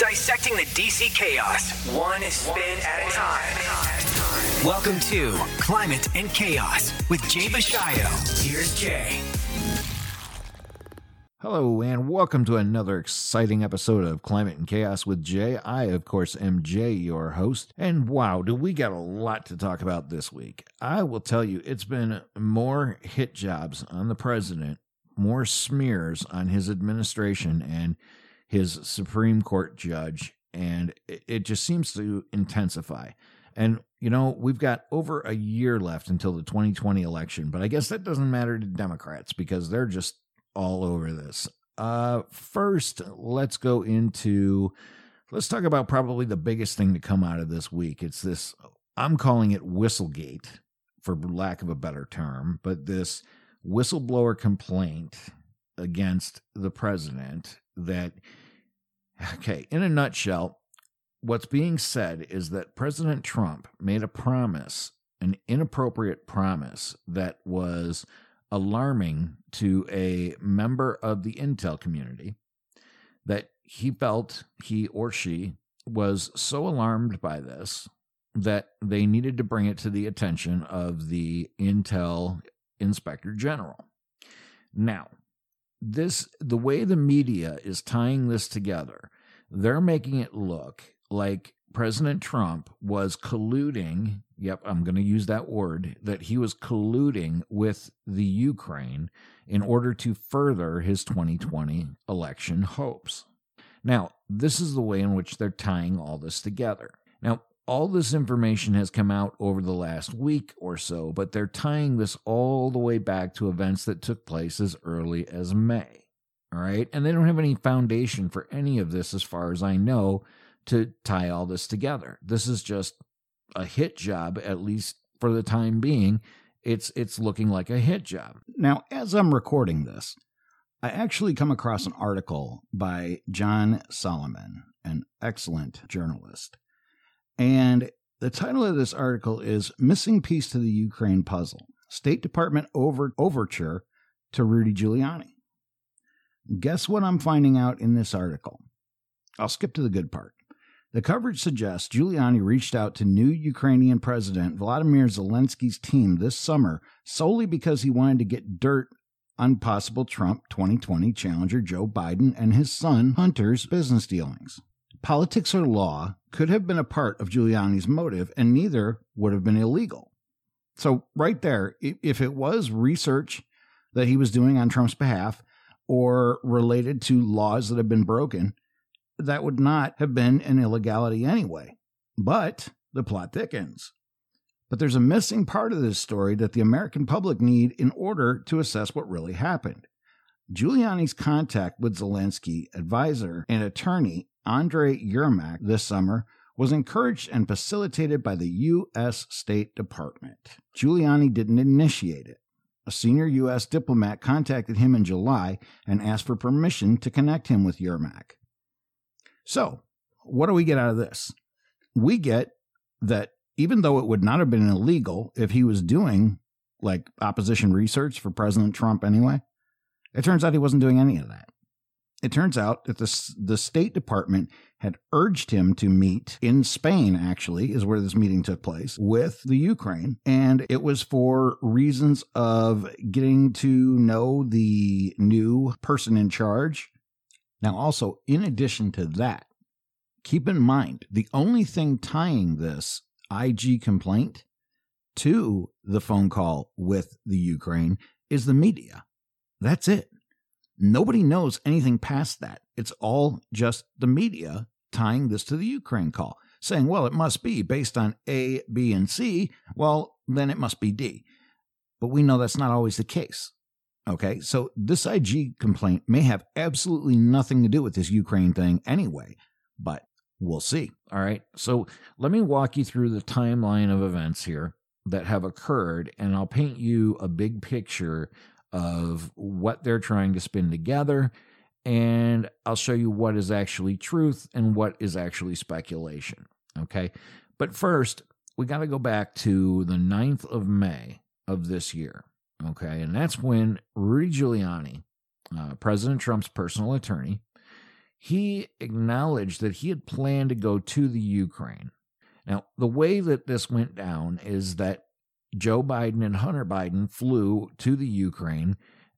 Dissecting the DC chaos, one spin at a time. Welcome to Climate and Chaos with Jay Bashayo. Here's Jay. Hello, and welcome to another exciting episode of Climate and Chaos with Jay. I, of course, am Jay, your host. And wow, do we got a lot to talk about this week. I will tell you, it's been more hit jobs on the president, more smears on his administration and his Supreme Court judge, and it just seems to intensify. And, you know, we've got over a year left until the 2020 election, but I guess that doesn't matter to Democrats because they're just all over this. First, let's talk about probably the biggest thing to come out of this week. It's this, I'm calling it Whistlegate for lack of a better term, but this whistleblower complaint against the president that, okay, in a nutshell, what's being said is that President Trump made a promise, an inappropriate promise that was alarming to a member of the intel community that he felt he or she was so alarmed by this that they needed to bring it to the attention of the intel inspector general. Now, the way the media is tying this together, they're making it look like President Trump was colluding, yep, I'm going to use that word, that he was colluding with the Ukraine in order to further his 2020 election hopes. Now, this is the way in which they're tying all this together. Now, all this information has come out over the last week or so, but they're tying this all the way back to events that took place as early as May, all right? And they don't have any foundation for any of this, as far as I know, to tie all this together. This is just a hit job, at least for the time being. It's looking like a hit job. Now, as I'm recording this, I actually come across an article by John Solomon, an excellent journalist. And the title of this article is Missing Piece to the Ukraine Puzzle, State Department Overture to Rudy Giuliani. Guess what I'm finding out in this article? I'll skip to the good part. The coverage suggests Giuliani reached out to new Ukrainian President Volodymyr Zelensky's team this summer solely because he wanted to get dirt on possible Trump 2020 challenger Joe Biden and his son Hunter's business dealings. Politics or law could have been a part of Giuliani's motive, and neither would have been illegal. So right there, if it was research that he was doing on Trump's behalf or related to laws that have been broken, that would not have been an illegality anyway. But the plot thickens. But there's a missing part of this story that the American public need in order to assess what really happened. Giuliani's contact with Zelensky, advisor and attorney Andre Yermak this summer, was encouraged and facilitated by the U.S. State Department. Giuliani didn't initiate it. A senior U.S. diplomat contacted him in July and asked for permission to connect him with Yermak. So, what do we get out of this? We get that even though it would not have been illegal if he was doing, like, opposition research for President Trump anyway, it turns out he wasn't doing any of that. It turns out that the State Department had urged him to meet in Spain, actually, is where this meeting took place, with the Ukraine. And it was for reasons of getting to know the new person in charge. Now, also, in addition to that, keep in mind, the only thing tying this IG complaint to the phone call with the Ukraine is the media. That's it. Nobody knows anything past that. It's all just the media tying this to the Ukraine call, saying, well, it must be based on A, B, and C. Well, then it must be D. But we know that's not always the case. Okay, so this IG complaint may have absolutely nothing to do with this Ukraine thing anyway, but we'll see. All right, so let me walk you through the timeline of events here that have occurred, and I'll paint you a big picture of what they're trying to spin together, and I'll show you what is actually truth and what is actually speculation, okay? But first, we got to go back to the 9th of May of this year. Okay, and that's when Rudy Giuliani, President Trump's personal attorney, he acknowledged that he had planned to go to the Ukraine. Now, the way that this went down is that Joe Biden and Hunter Biden flew to the Ukraine,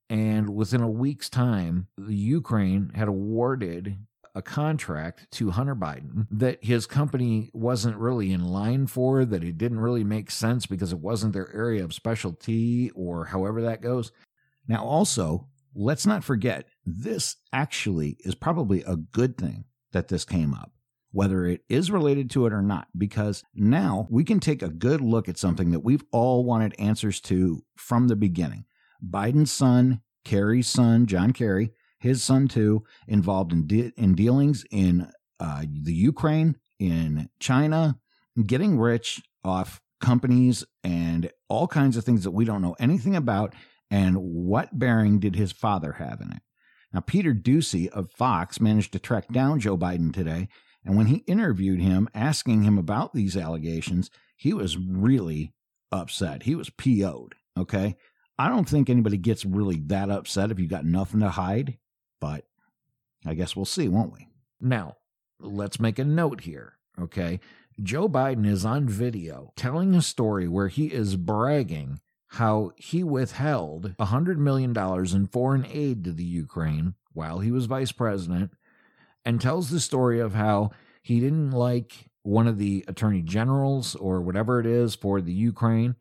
and within a week's time, the Ukraine had awarded a contract to Hunter Biden that his company wasn't really in line for, that it didn't really make sense because it wasn't their area of specialty or however that goes. Now, also, let's not forget, this actually is probably a good thing that this came up, whether it is related to it or not, because now we can take a good look at something that we've all wanted answers to from the beginning. Biden's son, Kerry's son, John Kerry, his son too, involved in dealings in the Ukraine, in China, getting rich off companies and all kinds of things that we don't know anything about. And what bearing did his father have in it? Now, Peter Doocy of Fox managed to track down Joe Biden today, and when he interviewed him, asking him about these allegations, he was really upset. He was PO'd, okay? I don't think anybody gets really that upset if you got nothing to hide, but I guess we'll see, won't we? Now, let's make a note here, okay? Joe Biden is on video telling a story where he is bragging how he withheld $100 million in foreign aid to the Ukraine while he was vice president, and tells the story of how he didn't like one of the attorney generals or whatever it is for the Ukraine,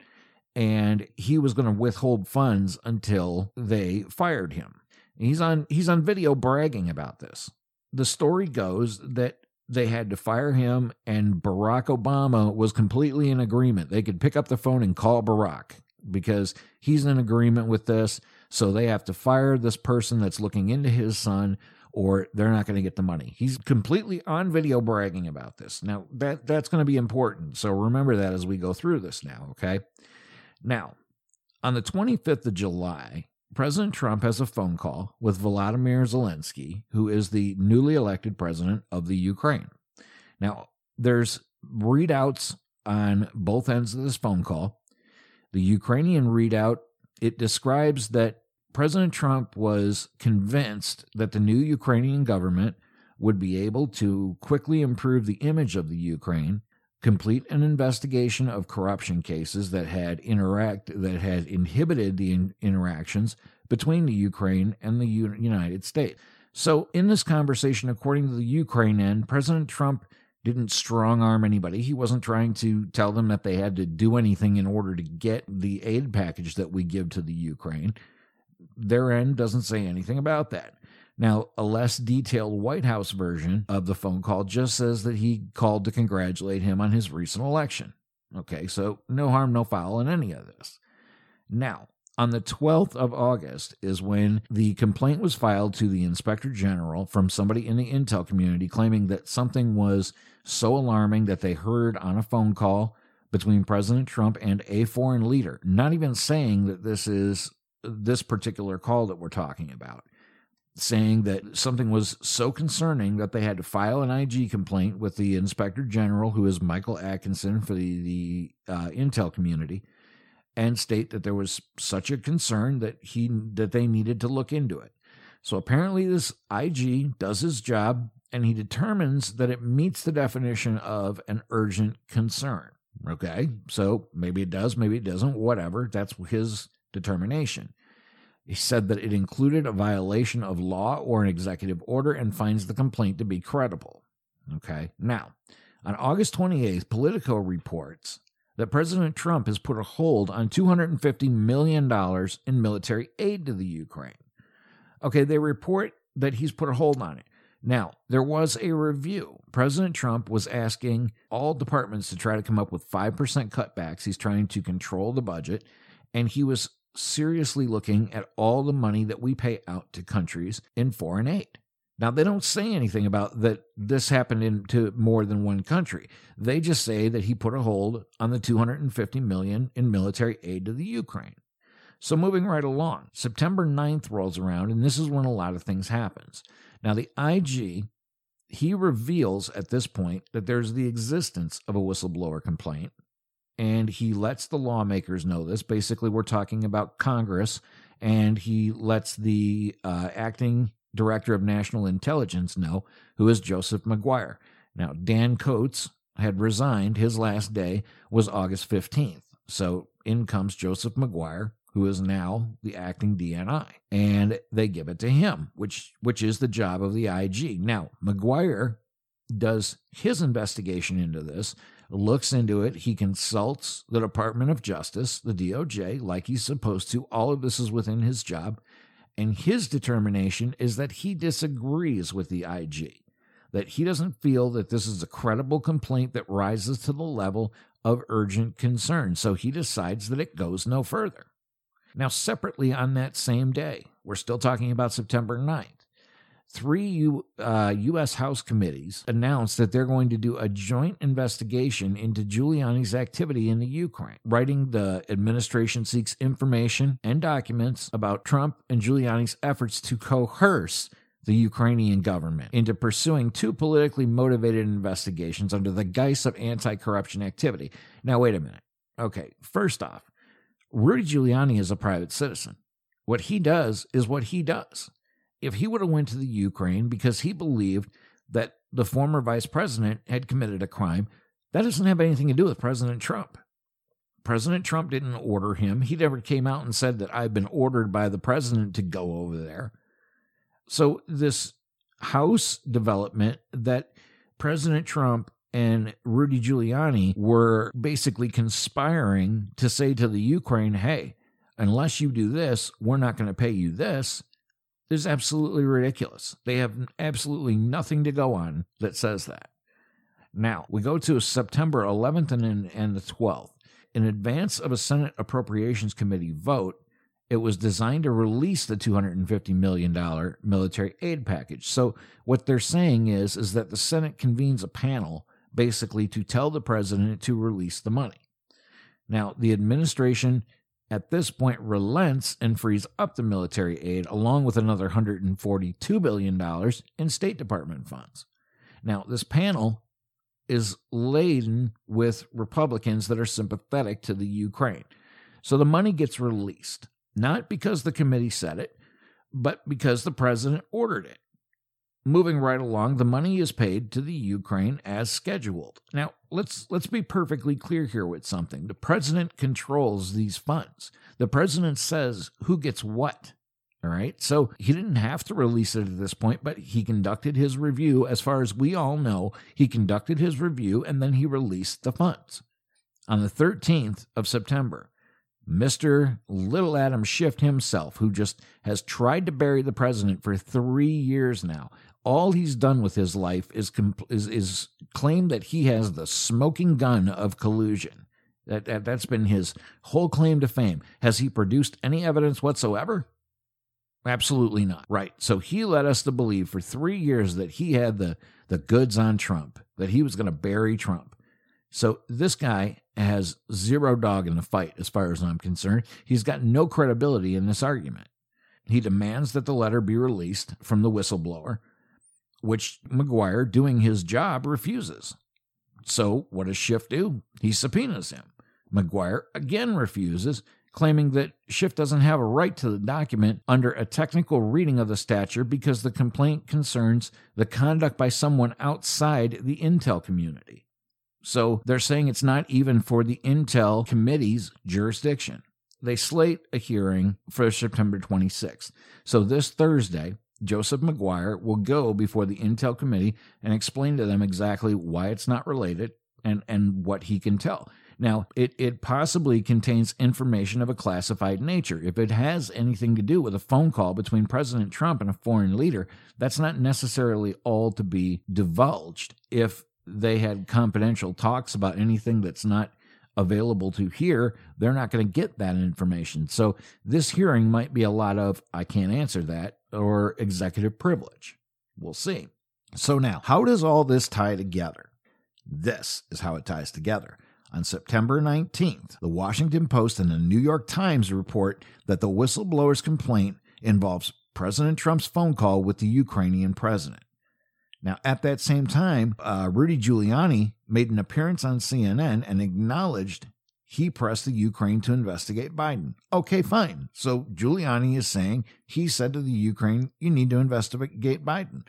and he was going to withhold funds until they fired him. He's on video bragging about this. The story goes that they had to fire him, and Barack Obama was completely in agreement. They could pick up the phone and call Barack, because he's in agreement with this, so they have to fire this person that's looking into his son, or they're not going to get the money. He's completely on video bragging about this. Now, that's going to be important, so remember that as we go through this now, okay? Now, on the 25th of July, President Trump has a phone call with Volodymyr Zelensky, who is the newly elected president of the Ukraine. Now, there's readouts on both ends of this phone call. The Ukrainian readout, it describes that President Trump was convinced that the new Ukrainian government would be able to quickly improve the image of the Ukraine, complete an investigation of corruption cases that had inhibited the interactions between the Ukraine and the United States. So in this conversation, according to the Ukraine end, President Trump didn't strong-arm anybody. He wasn't trying to tell them that they had to do anything in order to get the aid package that we give to the Ukraine. Their end doesn't say anything about that. Now, a less detailed White House version of the phone call just says that he called to congratulate him on his recent election. Okay, so no harm, no foul in any of this. Now, on the 12th of August is when the complaint was filed to the Inspector General from somebody in the intel community claiming that something was so alarming that they heard on a phone call between President Trump and a foreign leader, not even saying that this is this particular call that we're talking about, saying that something was so concerning that they had to file an IG complaint with the Inspector General, who is Michael Atkinson for the intel community, and state that there was such a concern that they needed to look into it. So apparently this IG does his job, and he determines that it meets the definition of an urgent concern. Okay, so maybe it does, maybe it doesn't, whatever. That's his determination. He said that it included a violation of law or an executive order, and finds the complaint to be credible. Okay, now, on August 28th, Politico reports that President Trump has put a hold on $250 million in military aid to the Ukraine. Okay, they report that he's put a hold on it. Now, there was a review. President Trump was asking all departments to try to come up with 5% cutbacks. He's trying to control the budget, and he was seriously looking at all the money that we pay out to countries in foreign aid. Now, they don't say anything about that this happened to more than one country. They just say that he put a hold on the $250 million in military aid to the Ukraine. So moving right along, September 9th rolls around, and this is when a lot of things happens. Now, the IG, he reveals at this point that there's the existence of a whistleblower complaint, and he lets the lawmakers know this. Basically, we're talking about Congress, and he lets the acting Director of National Intelligence know, who is Joseph Maguire. Now, Dan Coats had resigned. His last day was August 15th. So in comes Joseph Maguire, who is now the acting DNI, and they give it to him, which is the job of the IG. Now, Maguire does his investigation into this, looks into it. He consults the Department of Justice, the DOJ, like he's supposed to. All of this is within his job. And his determination is that he disagrees with the IG, that he doesn't feel that this is a credible complaint that rises to the level of urgent concern. So he decides that it goes no further. Now, separately on that same day, we're still talking about September 9th, three U.S. House committees announced that they're going to do a joint investigation into Giuliani's activity in the Ukraine, writing the administration seeks information and documents about Trump and Giuliani's efforts to coerce the Ukrainian government into pursuing two politically motivated investigations under the guise of anti-corruption activity. Now, wait a minute. Okay, first off, Rudy Giuliani is a private citizen. What he does is what he does. If he would have went to the Ukraine because he believed that the former vice president had committed a crime, that doesn't have anything to do with President Trump. President Trump didn't order him. He never came out and said that I've been ordered by the president to go over there. So this House development that President Trump and Rudy Giuliani were basically conspiring to say to the Ukraine, hey, unless you do this, we're not going to pay you this, is absolutely ridiculous. They have absolutely nothing to go on that says that. Now, we go to September 11th and the 12th. In advance of a Senate Appropriations Committee vote, it was designed to release the $250 million military aid package. So what they're saying is that the Senate convenes a panel basically to tell the president to release the money. Now, the administration at this point relents and frees up the military aid along with another $142 billion in State Department funds. Now, this panel is laden with Republicans that are sympathetic to the Ukraine. So the money gets released, not because the committee said it, but because the president ordered it. Moving right along, the money is paid to the Ukraine as scheduled. Now, let's be perfectly clear here with something. The president controls these funds. The president says who gets what, all right? So he didn't have to release it at this point, but he conducted his review. As far as we all know, he conducted his review, and then he released the funds. On the 13th of September, Mr. Little Adam Schiff himself, who just has tried to bury the president for 3 years now, all he's done with his life is claim that he has the smoking gun of collusion. That's been his whole claim to fame. Has he produced any evidence whatsoever? Absolutely not. Right. So he led us to believe for 3 years that he had the goods on Trump, that he was going to bury Trump. So this guy has zero dog in the fight as far as I'm concerned. He's got no credibility in this argument. He demands that the letter be released from the whistleblower, which Maguire, doing his job, refuses. So what does Schiff do? He subpoenas him. Maguire again refuses, claiming that Schiff doesn't have a right to the document under a technical reading of the statute because the complaint concerns the conduct by someone outside the intel community. So they're saying it's not even for the intel committee's jurisdiction. They slate a hearing for September 26th. So this Thursday, Joseph Maguire will go before the Intel Committee and explain to them exactly why it's not related and what he can tell. Now, it possibly contains information of a classified nature. If it has anything to do with a phone call between President Trump and a foreign leader, that's not necessarily all to be divulged if they had confidential talks about anything that's not available to hear. They're not going to get that information. So this hearing might be a lot of, I can't answer that, or executive privilege. We'll see. So now, how does all this tie together? This is how it ties together. On September 19th, the Washington Post and the New York Times report that the whistleblower's complaint involves President Trump's phone call with the Ukrainian president. Now, at that same time, Rudy Giuliani made an appearance on CNN and acknowledged he pressed the Ukraine to investigate Biden. Okay, fine. So Giuliani is saying he said to the Ukraine, you need to investigate Biden.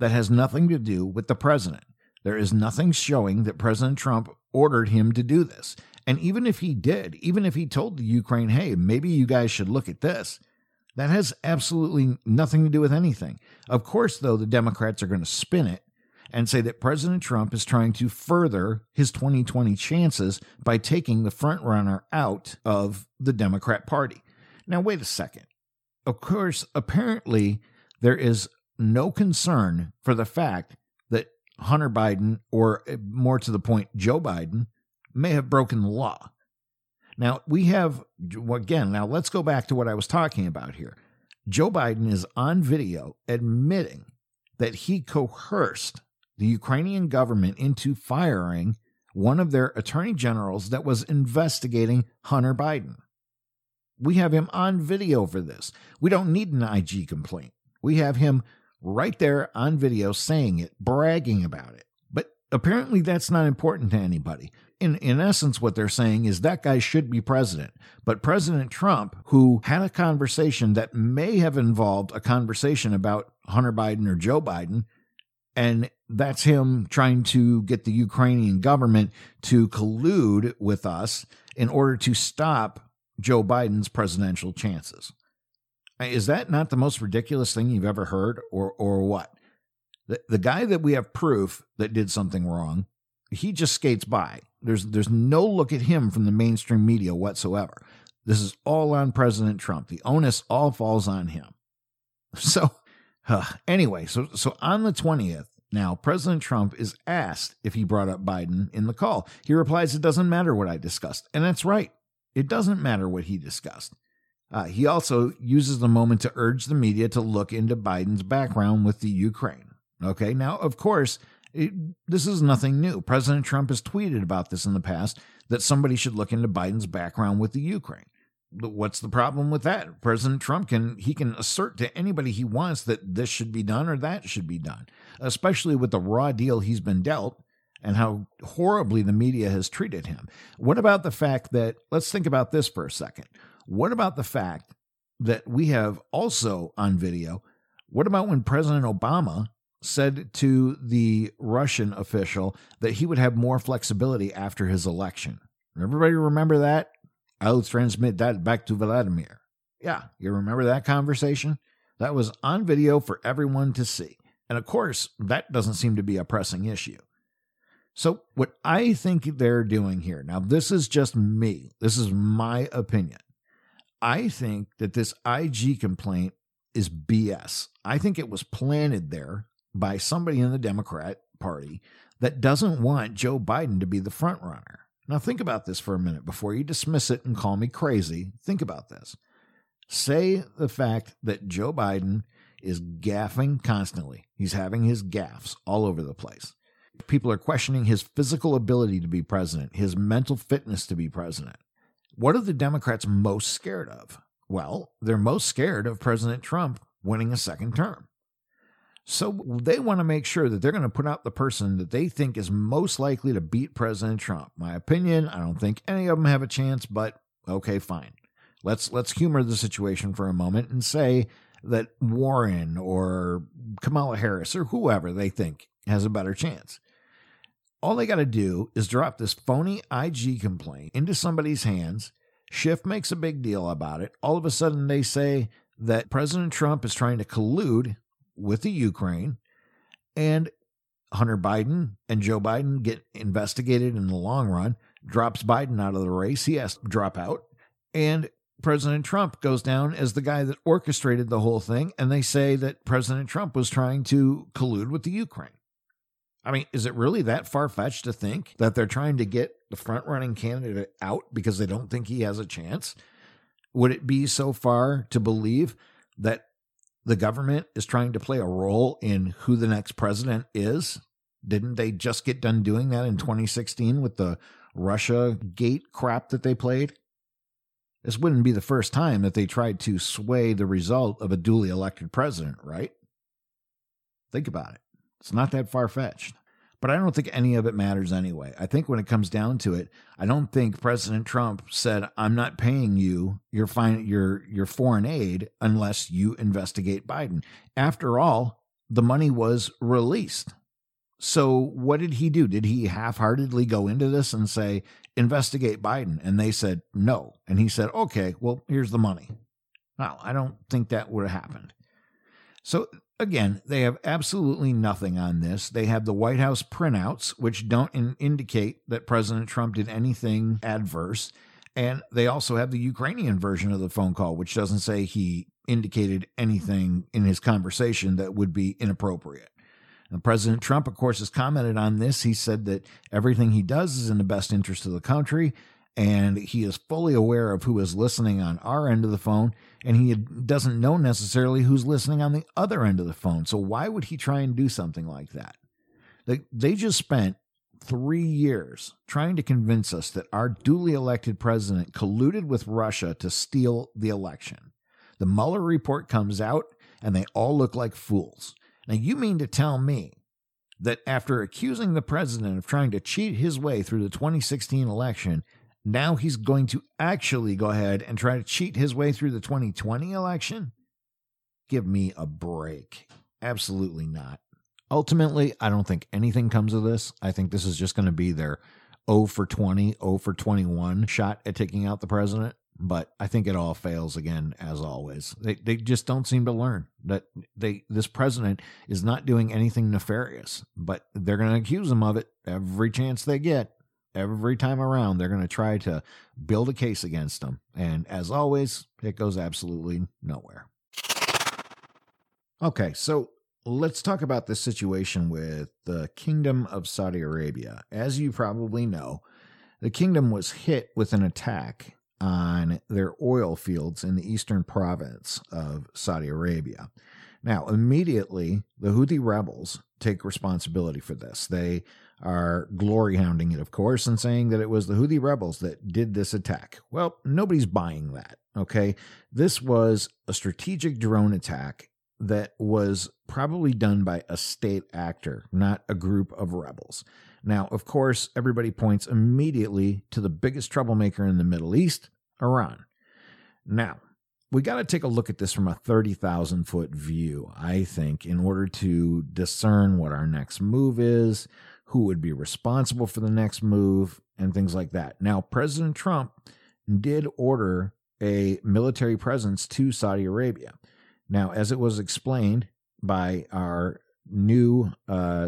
That has nothing to do with the president. There is nothing showing that President Trump ordered him to do this. And even if he did, even if he told the Ukraine, hey, maybe you guys should look at this, that has absolutely nothing to do with anything. Of course, though, the Democrats are going to spin it and say that President Trump is trying to further his 2020 chances by taking the frontrunner out of the Democrat Party. Now, wait a second. Of course, apparently, there is no concern for the fact that Hunter Biden, or more to the point, Joe Biden, may have broken the law. Now, we have, again, now let's go back to what I was talking about here. Joe Biden is on video admitting that he coerced the Ukrainian government into firing one of their attorney generals that was investigating Hunter Biden. We have him on video for this. We don't need an IG complaint. We have him right there on video saying it, bragging about it. But apparently that's not important to anybody. In essence, what they're saying is that guy should be president. But President Trump, who had a conversation that may have involved a conversation about Hunter Biden or Joe Biden, and that's him trying to get the Ukrainian government to collude with us in order to stop Joe Biden's presidential chances. Is that not the most ridiculous thing you've ever heard, or what? The guy that we have proof that did something wrong, he just skates by. There's no look at him from the mainstream media whatsoever. This is all on President Trump. The onus all falls on him. So anyway, so on the 20th, now President Trump is asked if he brought up Biden in the call. He replies, it doesn't matter what I discussed. And that's right. It doesn't matter what he discussed. He also uses the moment to urge the media to look into Biden's background with the Ukraine. Okay, now, of course, this is nothing new. President Trump has tweeted about this in the past, that somebody should look into Biden's background with the Ukraine. But what's the problem with that? President Trump can assert to anybody he wants that this should be done or that should be done, especially with the raw deal he's been dealt and how horribly the media has treated him. What about the fact that, let's think about this for a second. What about the fact that we have also on video, what about when President Obama said to the Russian official that he would have more flexibility after his election? Everybody remember that? I'll transmit that back to Vladimir. Yeah, you remember that conversation? That was on video for everyone to see. And of course, that doesn't seem to be a pressing issue. So what I think they're doing here, now this is just me. This is my opinion. I think that this IG complaint is BS. I think it was planted there by somebody in the Democrat Party that doesn't want Joe Biden to be the front runner. Now think about this for a minute before you dismiss it and call me crazy. Think about this. Say the fact that Joe Biden is gaffing constantly. He's having his gaffes all over the place. People are questioning his physical ability to be president, his mental fitness to be president. What are the Democrats most scared of? Well, they're most scared of President Trump winning a second term. So they want to make sure that they're going to put out the person that they think is most likely to beat President Trump. My opinion, I don't think any of them have a chance, but okay, fine. Let's humor the situation for a moment and say that Warren or Kamala Harris or whoever they think has a better chance. All they got to do is drop this phony IG complaint into somebody's hands. Schiff makes a big deal about it. All of a sudden they say that President Trump is trying to collude with the Ukraine, and Hunter Biden and Joe Biden get investigated in the long run, drops Biden out of the race. He has to drop out, and President Trump goes down as the guy that orchestrated the whole thing. And they say that President Trump was trying to collude with the Ukraine. I mean, is it really that far-fetched to think that they're trying to get the front-running candidate out because they don't think he has a chance? Would it be so far to believe that the government is trying to play a role in who the next president is? Didn't they just get done doing that in 2016 with the Russia gate crap that they played? This wouldn't be the first time that they tried to sway the result of a duly elected president, right? Think about it. It's not that far-fetched. But I don't think any of it matters anyway. I think when it comes down to it, I don't think President Trump said, I'm not paying you your foreign aid unless you investigate Biden. After all, the money was released. So what did he do? Did he half-heartedly go into this and say, investigate Biden? And they said no. And he said, okay, well, here's the money. Well, I don't think that would have happened. So again, they have absolutely nothing on this. They have the White House printouts, which don't indicate that President Trump did anything adverse. And they also have the Ukrainian version of the phone call, which doesn't say he indicated anything in his conversation that would be inappropriate. And President Trump, of course, has commented on this. He said that everything he does is in the best interest of the country, and he is fully aware of who is listening on our end of the phone, and he doesn't know necessarily who's listening on the other end of the phone. So why would he try and do something like that? They just spent 3 years trying to convince us that our duly elected president colluded with Russia to steal the election. The Mueller report comes out, and they all look like fools. Now, you mean to tell me that after accusing the president of trying to cheat his way through the 2016 election, now he's going to actually go ahead and try to cheat his way through the 2020 election? Give me a break. Absolutely not. Ultimately, I don't think anything comes of this. I think this is just going to be their 0 for 20, 0 for 21 shot at taking out the president. But I think it all fails again, as always. They just don't seem to learn that this president is not doing anything nefarious, but they're going to accuse him of it every chance they get. Every time around, they're going to try to build a case against him. And as always, it goes absolutely nowhere. Okay, so let's talk about this situation with the Kingdom of Saudi Arabia. As you probably know, the kingdom was hit with an attack on their oil fields in the eastern province of Saudi Arabia. Now, immediately, the Houthi rebels take responsibility for this. They are glory hounding it, of course, and saying that it was the Houthi rebels that did this attack. Well, nobody's buying that, okay? This was a strategic drone attack that was probably done by a state actor, not a group of rebels. Now, of course, everybody points immediately to the biggest troublemaker in the Middle East, Iran. Now, we got to take a look at this from a 30,000-foot view, I think, in order to discern what our next move is, who would be responsible for the next move, and things like that. Now, President Trump did order a military presence to Saudi Arabia. Now, as it was explained by our new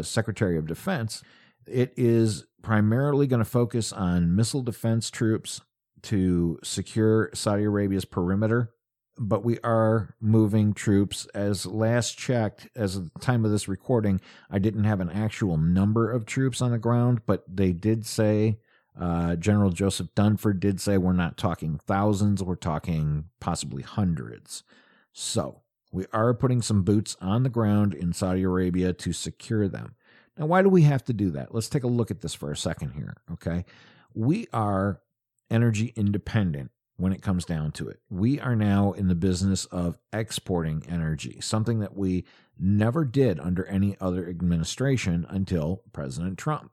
Secretary of Defense, it is primarily going to focus on missile defense troops to secure Saudi Arabia's perimeter, but we are moving troops. As last checked, as of the time of this recording, I didn't have an actual number of troops on the ground, but they did say, General Joseph Dunford did say, we're not talking thousands, we're talking possibly hundreds. So we are putting some boots on the ground in Saudi Arabia to secure them. Now, why do we have to do that? Let's take a look at this for a second here, okay? We are energy independent when it comes down to it. We are now in the business of exporting energy, something that we never did under any other administration until President Trump.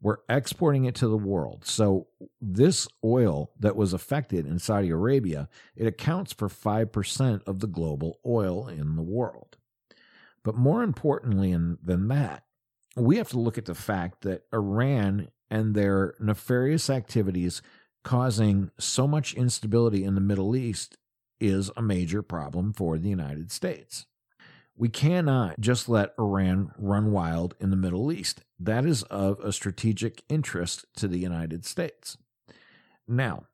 We're exporting it to the world. So this oil that was affected in Saudi Arabia, it accounts for 5% of the global oil in the world. But more importantly than that, we have to look at the fact that Iran and their nefarious activities causing so much instability in the Middle East is a major problem for the United States. We cannot just let Iran run wild in the Middle East. That is of a strategic interest to the United States. Now,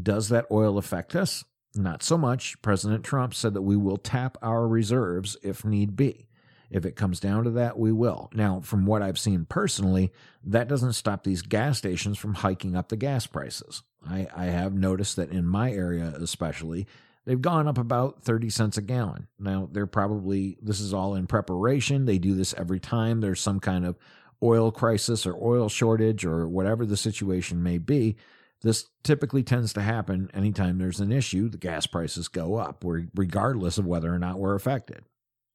does that oil affect us? Not so much. President Trump said that we will tap our reserves if need be. If it comes down to that, we will. Now, from what I've seen personally, that doesn't stop these gas stations from hiking up the gas prices. I have noticed that in my area especially, they've gone up about 30 cents a gallon. Now, this is all in preparation. They do this every time there's some kind of oil crisis or oil shortage or whatever the situation may be. This typically tends to happen anytime there's an issue. The gas prices go up, regardless of whether or not we're affected.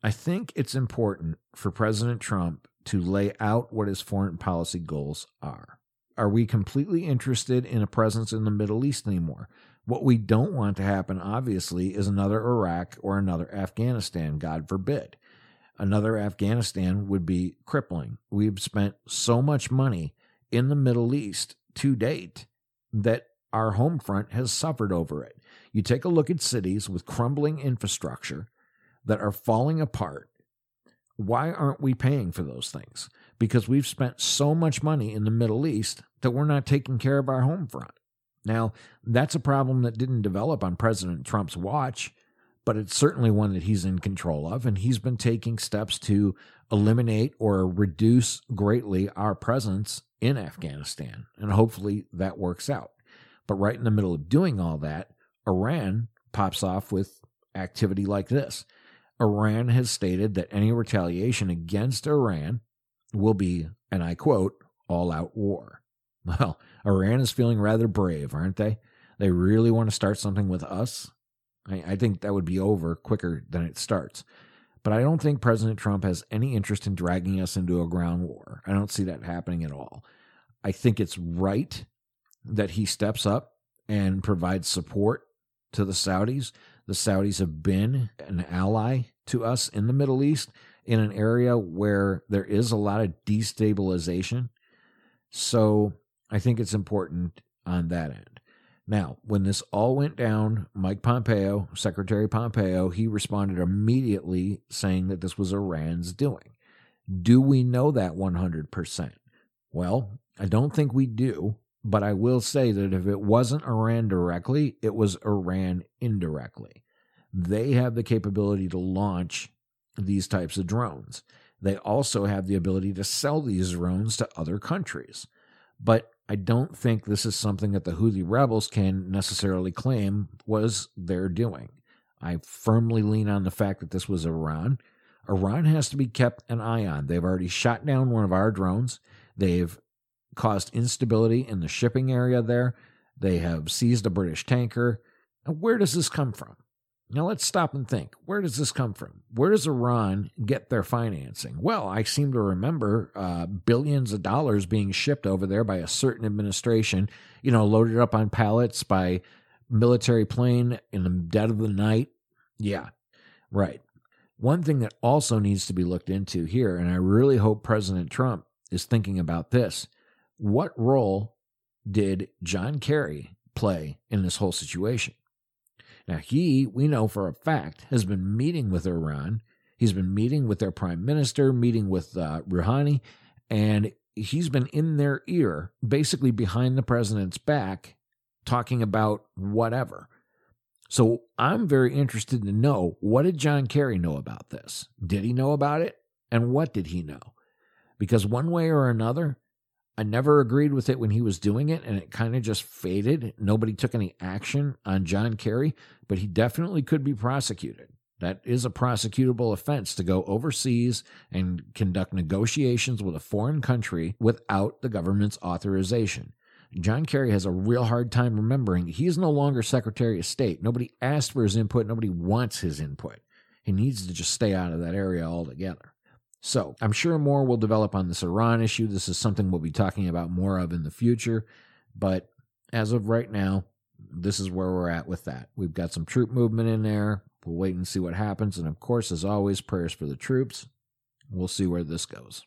I think it's important for President Trump to lay out what his foreign policy goals are. Are we completely interested in a presence in the Middle East anymore? What we don't want to happen, obviously, is another Iraq or another Afghanistan, God forbid. Another Afghanistan would be crippling. We've spent so much money in the Middle East to date that our home front has suffered over it. You take a look at cities with crumbling infrastructure that are falling apart. Why aren't we paying for those things? Because we've spent so much money in the Middle East that we're not taking care of our home front. Now, that's a problem that didn't develop on President Trump's watch, but it's certainly one that he's in control of, and he's been taking steps to eliminate or reduce greatly our presence in Afghanistan, and hopefully that works out. But right in the middle of doing all that, Iran pops off with activity like this. Iran has stated that any retaliation against Iran will be, and I quote, all-out war. Well, Iran is feeling rather brave, aren't they? They really want to start something with us? I think that would be over quicker than it starts. But I don't think President Trump has any interest in dragging us into a ground war. I don't see that happening at all. I think it's right that he steps up and provides support to the Saudis. The Saudis have been an ally to us in the Middle East in an area where there is a lot of destabilization. So I think it's important on that end. Now, when this all went down, Mike Pompeo, Secretary Pompeo, he responded immediately saying that this was Iran's doing. Do we know that 100%? Well, I don't think we do, but I will say that if it wasn't Iran directly, it was Iran indirectly. They have the capability to launch these types of drones. They also have the ability to sell these drones to other countries. But I don't think this is something that the Houthi rebels can necessarily claim was their doing. I firmly lean on the fact that this was Iran. Iran has to be kept an eye on. They've already shot down one of our drones. They've caused instability in the shipping area there. They have seized a British tanker. Now, where does this come from? Now, let's stop and think. Where does this come from? Where does Iran get their financing? Well, I seem to remember billions of dollars being shipped over there by a certain administration, you know, loaded up on pallets by military plane in the dead of the night. Yeah, right. One thing that also needs to be looked into here, and I really hope President Trump is thinking about this, what role did John Kerry play in this whole situation? Now, he, we know for a fact, has been meeting with Iran. He's been meeting with their prime minister, meeting with Rouhani, and he's been in their ear, basically behind the president's back, talking about whatever. So I'm very interested to know, what did John Kerry know about this? Did he know about it? And what did he know? Because one way or another, I never agreed with it when he was doing it, and it kind of just faded. Nobody took any action on John Kerry, but he definitely could be prosecuted. That is a prosecutable offense to go overseas and conduct negotiations with a foreign country without the government's authorization. John Kerry has a real hard time remembering he's no longer Secretary of State. Nobody asked for his input. Nobody wants his input. He needs to just stay out of that area altogether. So I'm sure more will develop on this Iran issue. This is something we'll be talking about more of in the future. But as of right now, this is where we're at with that. We've got some troop movement in there. We'll wait and see what happens. And of course, as always, prayers for the troops. We'll see where this goes.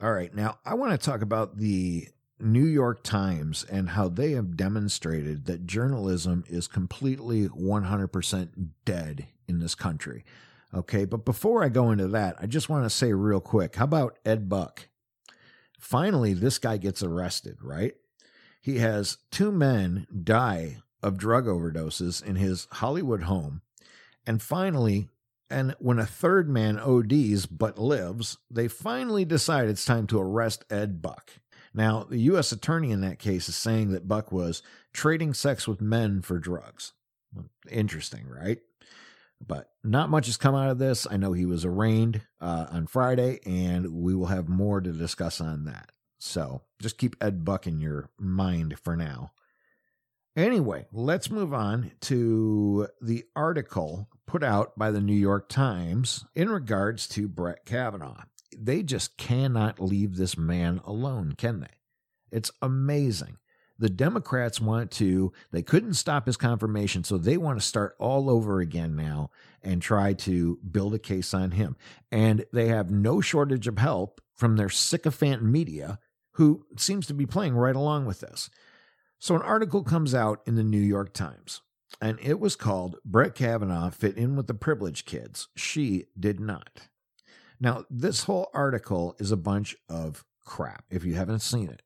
All right. Now, I want to talk about the New York Times and how they have demonstrated that journalism is completely 100% dead in this country. Okay, but before I go into that, I just want to say real quick, how about Ed Buck? Finally, this guy gets arrested, right? He has two men die of drug overdoses in his Hollywood home. And finally, and when a third man ODs but lives, they finally decide it's time to arrest Ed Buck. Now, the U.S. attorney in that case is saying that Buck was trading sex with men for drugs. Interesting, right? But not much has come out of this. I know he was arraigned on Friday, and we will have more to discuss on that. So just keep Ed Buck in your mind for now. Anyway, let's move on to the article put out by the New York Times in regards to Brett Kavanaugh. they just cannot leave this man alone, can they? It's amazing. The Democrats want to, they couldn't stop his confirmation, so they want to start all over again now and try to build a case on him. And they have no shortage of help from their sycophant media, who seems to be playing right along with this. So an article comes out in the New York Times, and it was called, "Brett Kavanaugh Fit In With the Privileged Kids. She Did Not." Now, this whole article is a bunch of crap, if you haven't seen it.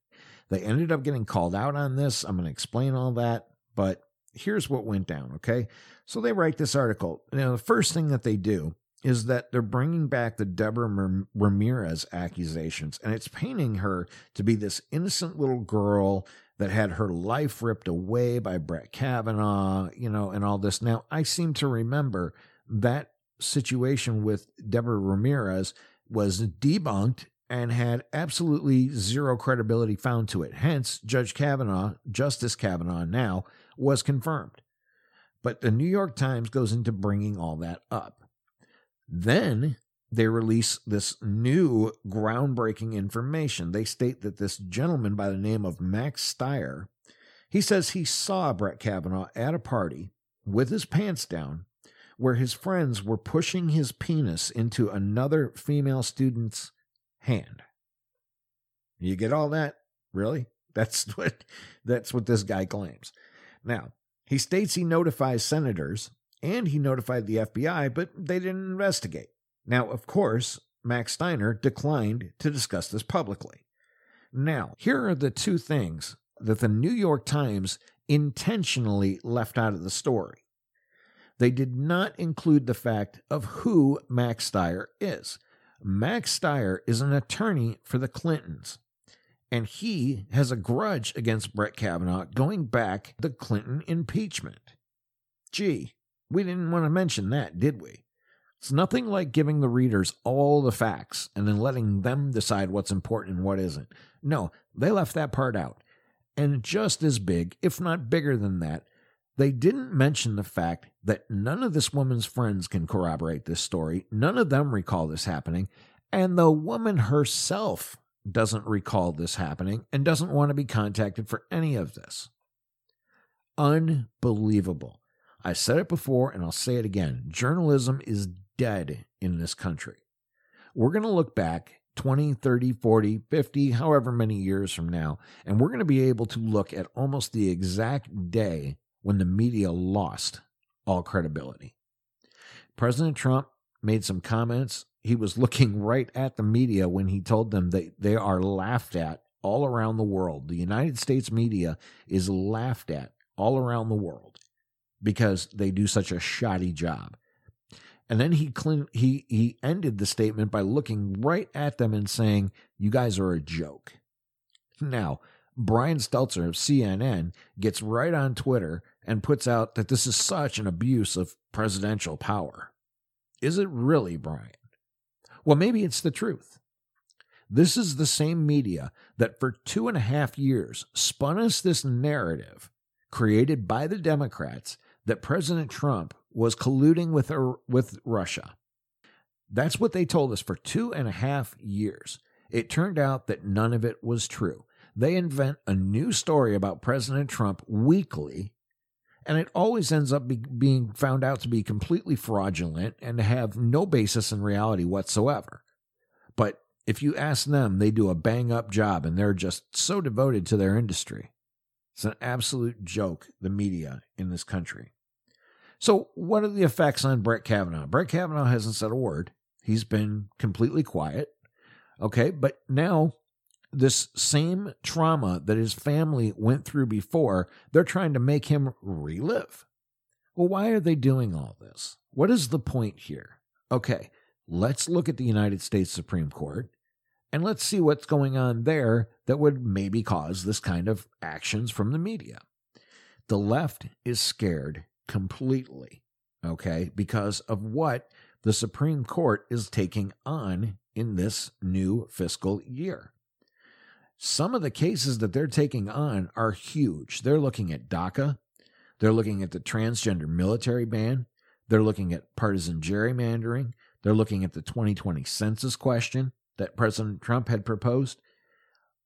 They ended up getting called out on this. I'm going to explain all that, but here's what went down, okay? So they write this article. Now, the first thing that they do is that they're bringing back the Deborah Ramirez accusations, and it's painting her to be this innocent little girl that had her life ripped away by Brett Kavanaugh, you know, and all this. Now, I seem to remember that situation with Deborah Ramirez was debunked and had absolutely zero credibility found to it. Hence, Judge Kavanaugh, Justice Kavanaugh now, was confirmed. But the New York Times goes into bringing all that up. Then they release this new groundbreaking information. They state that this gentleman by the name of Max Stier, he says he saw Brett Kavanaugh at a party with his pants down, where his friends were pushing his penis into another female student's hand. You get all that? Really? That's what this guy claims. Now, he states he notifies senators and he notified the FBI, but they didn't investigate. Now, of course, Max Stier declined to discuss this publicly. Now, here are the two things that the New York Times intentionally left out of the story. They did not include the fact of who Max Stier is. Max Stier is an attorney for the Clintons, and he has a grudge against Brett Kavanaugh going back to the Clinton impeachment. Gee, we didn't want to mention that, did we? It's nothing like giving the readers all the facts and then letting them decide what's important and what isn't. No, they left that part out. And just as big, if not bigger than that, they didn't mention the fact that none of this woman's friends can corroborate this story. None of them recall this happening. And the woman herself doesn't recall this happening and doesn't want to be contacted for any of this. Unbelievable. I said it before and I'll say it again. Journalism is dead in this country. We're going to look back 20, 30, 40, 50, however many years from now, and we're going to be able to look at almost the exact day when the media lost all credibility. President Trump made some comments. He was looking right at the media when he told them that they are laughed at all around the world. The United States media is laughed at all around the world because they do such a shoddy job. And then he ended the statement by looking right at them and saying, "You guys are a joke." Now, Brian Stelter of CNN gets right on Twitter and puts out that this is such an abuse of presidential power. Is it really, Brian? Well, maybe it's the truth. This is the same media that for 2.5 years spun us this narrative created by the Democrats that President Trump was colluding with Russia. That's what they told us for 2.5 years. It turned out that none of it was true. They invent a new story about President Trump weekly, and it always ends up being found out to be completely fraudulent and to have no basis in reality whatsoever. But if you ask them, they do a bang-up job, and they're just so devoted to their industry. It's an absolute joke, the media in this country. So what are the effects on Brett Kavanaugh? Brett Kavanaugh hasn't said a word. He's been completely quiet. Okay, but now this same trauma that his family went through before, they're trying to make him relive. Well, why are they doing all this? What is the point here? Okay, let's look at the United States Supreme Court and let's see what's going on there that would maybe cause this kind of actions from the media. The left is scared completely, okay, because of what the Supreme Court is taking on in this new fiscal year. Some of the cases that they're taking on are huge. They're looking at DACA. They're looking at the transgender military ban. They're looking at partisan gerrymandering. They're looking at the 2020 census question. that President Trump had proposed.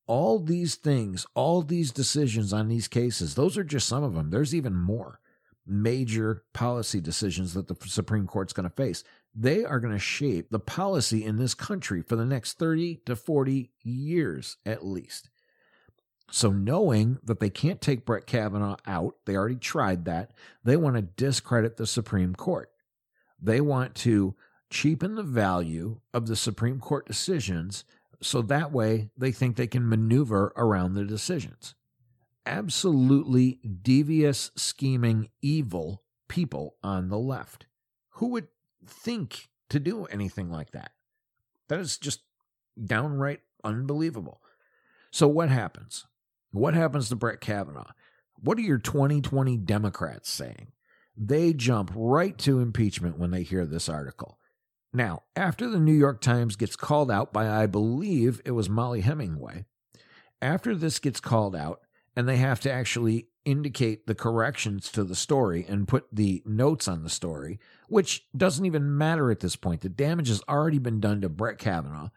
All these things, all these decisions on these cases, those are just some of them. There's even more major policy decisions that the Supreme Court's going to face. They are going to shape the policy in this country for the next 30 to 40 years at least. So knowing that they can't take Brett Kavanaugh out, they already tried that, they want to discredit the Supreme Court. They want to cheapen the value of the Supreme Court decisions so that way they think they can maneuver around the decisions. Absolutely devious, scheming, evil people on the left. Who would think to do anything like that? That is just downright unbelievable. So what happens? What happens to Brett Kavanaugh? What are your 2020 Democrats saying? They jump right to impeachment when they hear this article. Now, after the New York Times gets called out by, I believe it was Molly Hemingway, after this gets called out and they have to actually indicate the corrections to the story and put the notes on the story, which doesn't even matter at this point. The damage has already been done to Brett Kavanaugh.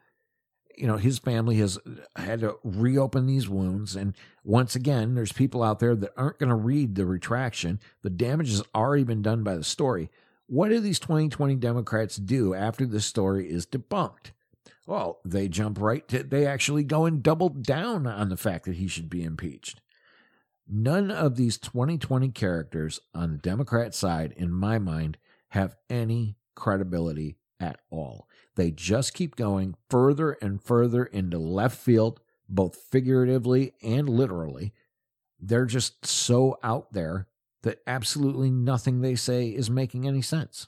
You know, his family has had to reopen these wounds. And once again, there's people out there that aren't going to read the retraction. The damage has already been done by the story. What do these 2020 Democrats do after this story is debunked? Well, they jump right to, they actually go and double down on the fact that he should be impeached. None of these 2020 characters on the Democrat side, in my mind, have any credibility at all. They just keep going further and further into left field, both figuratively and literally. They're just so out there that absolutely nothing they say is making any sense.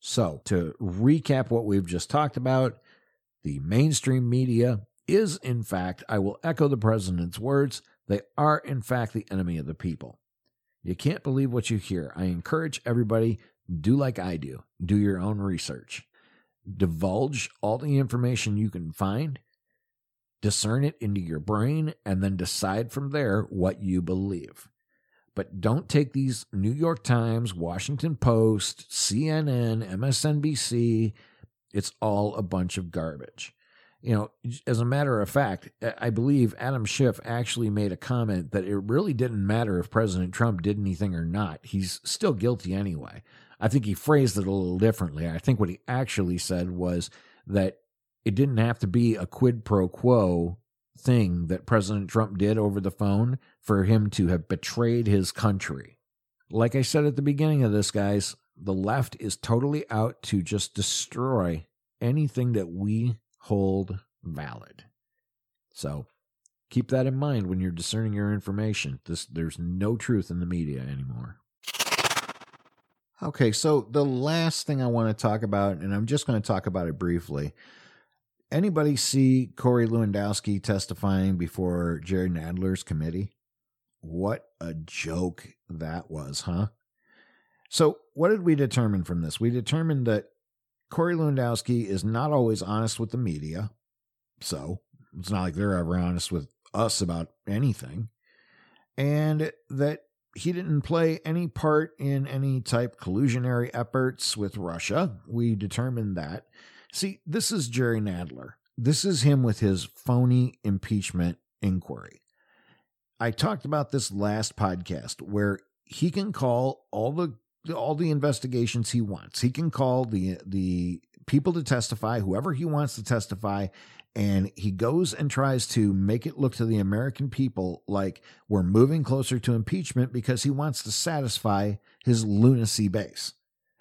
So, to recap what we've just talked about, the mainstream media is, in fact, I will echo the president's words, they are, in fact, the enemy of the people. You can't believe what you hear. I encourage everybody, do like I do. Do your own research. Divulge all the information you can find, discern it into your brain, and then decide from there what you believe. But don't take these New York Times, Washington Post, CNN, MSNBC. It's all a bunch of garbage. You know, as a matter of fact, I believe Adam Schiff actually made a comment that it really didn't matter if President Trump did anything or not. He's still guilty anyway. I think he phrased it a little differently. I think what he actually said was that it didn't have to be a quid pro quo thing that President Trump did over the phone for him to have betrayed his country. Like I said at the beginning of this, guys, the left is totally out to just destroy anything that we hold valid. So keep that in mind when you're discerning your information. There's no truth in the media anymore. Okay, so the last thing I want to talk about, and I'm just going to talk about it briefly. Anybody see Corey Lewandowski testifying before Jerry Nadler's committee? What a joke that was, huh? So what did we determine from this? We determined that Corey Lewandowski is not always honest with the media. So it's not like they're ever honest with us about anything. And that he didn't play any part in any type collusionary efforts with Russia. We determined that. See, this is Jerry Nadler. This is him with his phony impeachment inquiry. I talked about this last podcast where he can call all the investigations he wants. He can call the people to testify, whoever he wants to testify, and he goes and tries to make it look to the American people like we're moving closer to impeachment because he wants to satisfy his lunacy base.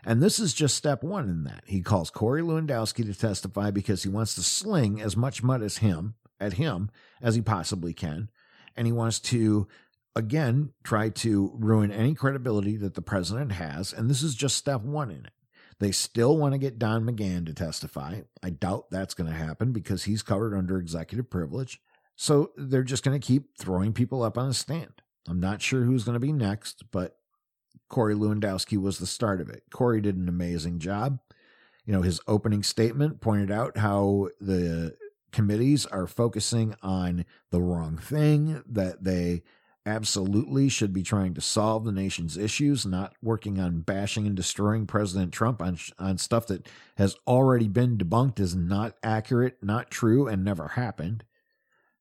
And this is just step one in that. He calls Corey Lewandowski to testify because he wants to sling as much mud as him as he possibly can. And he wants to, again, try to ruin any credibility that the president has. And this is just step one in it. They still want to get Don McGahn to testify. I doubt that's going to happen because he's covered under executive privilege. So they're just going to keep throwing people up on the stand. I'm not sure who's going to be next, but Corey Lewandowski was the start of it. Corey did an amazing job. You know, his opening statement pointed out how the committees are focusing on the wrong thing, that they absolutely should be trying to solve the nation's issues, not working on bashing and destroying President Trump on stuff that has already been debunked as not accurate, not true, and never happened.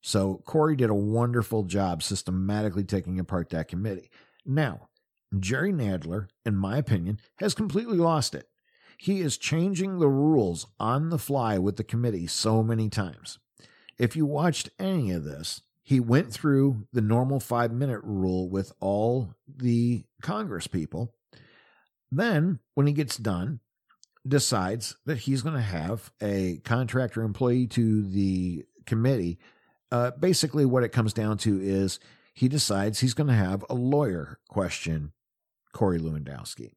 So Corey did a wonderful job systematically taking apart that committee. Now, Jerry Nadler, in my opinion, has completely lost it. He is changing the rules on the fly with the committee so many times. If you watched any of this, he went through the normal 5-minute rule with all the Congress people. Then, when he gets done, decides that he's going to have a contractor employee to the committee. Basically, what it comes down to is he decides he's going to have a lawyer question Corey Lewandowski.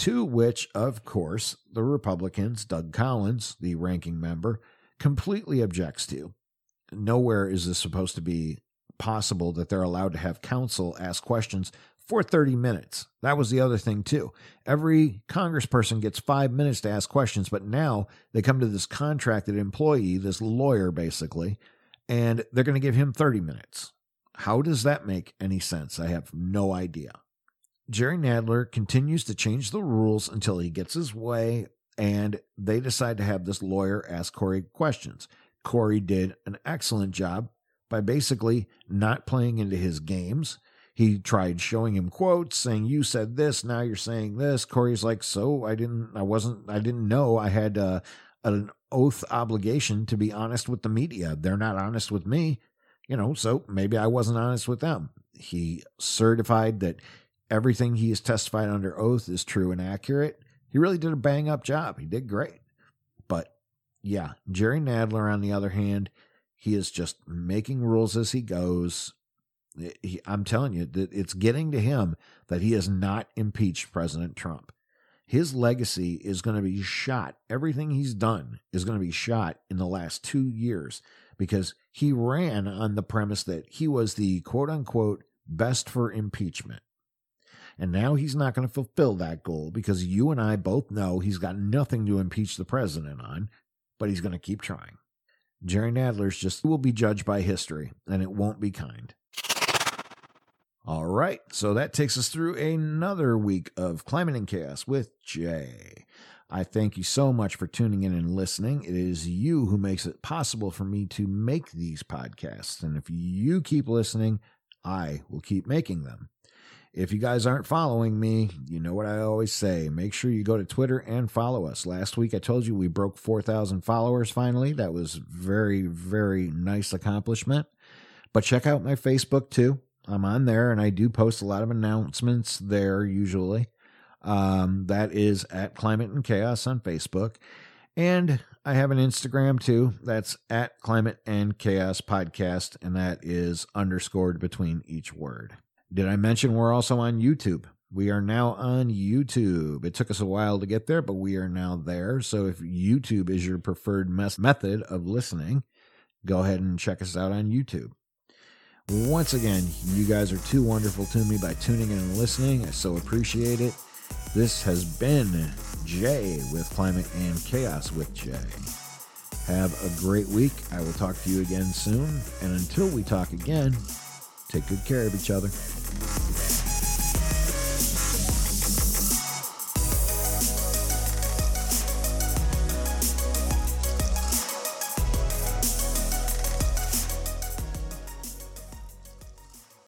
To which, of course, the Republicans, Doug Collins, the ranking member, completely objects to. Nowhere is this supposed to be possible that they're allowed to have counsel ask questions for 30 minutes. That was the other thing, too. Every congressperson gets 5 minutes to ask questions, but now they come to this contracted employee, this lawyer, basically, and they're going to give him 30 minutes. How does that make any sense? I have no idea. Jerry Nadler continues to change the rules until he gets his way, and they decide to have this lawyer ask Corey questions. Corey did an excellent job by basically not playing into his games. He tried showing him quotes saying, "You said this, now you're saying this." Corey's like, "So I didn't know I had an oath obligation to be honest with the media. They're not honest with me, so maybe I wasn't honest with them." He certified that everything he has testified under oath is true and accurate. He really did a bang-up job. He did great. But, yeah, Jerry Nadler, on the other hand, he is just making rules as he goes. I'm telling you, that it's getting to him that he has not impeached President Trump. His legacy is going to be shot. Everything he's done is going to be shot in the last 2 years because he ran on the premise that he was the quote-unquote best for impeachment. And now he's not going to fulfill that goal because you and I both know he's got nothing to impeach the president on, but he's going to keep trying. Jerry Nadler's just will be judged by history, and it won't be kind. All right, so that takes us through another week of Climate and Chaos with Jay. I thank you so much for tuning in and listening. It is you who makes it possible for me to make these podcasts, and if you keep listening, I will keep making them. If you guys aren't following me, you know what I always say. Make sure you go to Twitter and follow us. Last week I told you we broke 4,000 followers finally. That was very, very nice accomplishment. But check out my Facebook too. I'm on there and I do post a lot of announcements there usually. That is at Climate and Chaos on Facebook. And I have an Instagram too. That's at Climate and Chaos Podcast. And that is underscored between each word. Did I mention we're also on YouTube? We are now on YouTube. It took us a while to get there, but we are now there. So if YouTube is your preferred method of listening, go ahead and check us out on YouTube. Once again, you guys are too wonderful to me by tuning in and listening. I so appreciate it. This has been Jay with Climate and Chaos with Jay. Have a great week. I will talk to you again soon. And until we talk again, take good care of each other.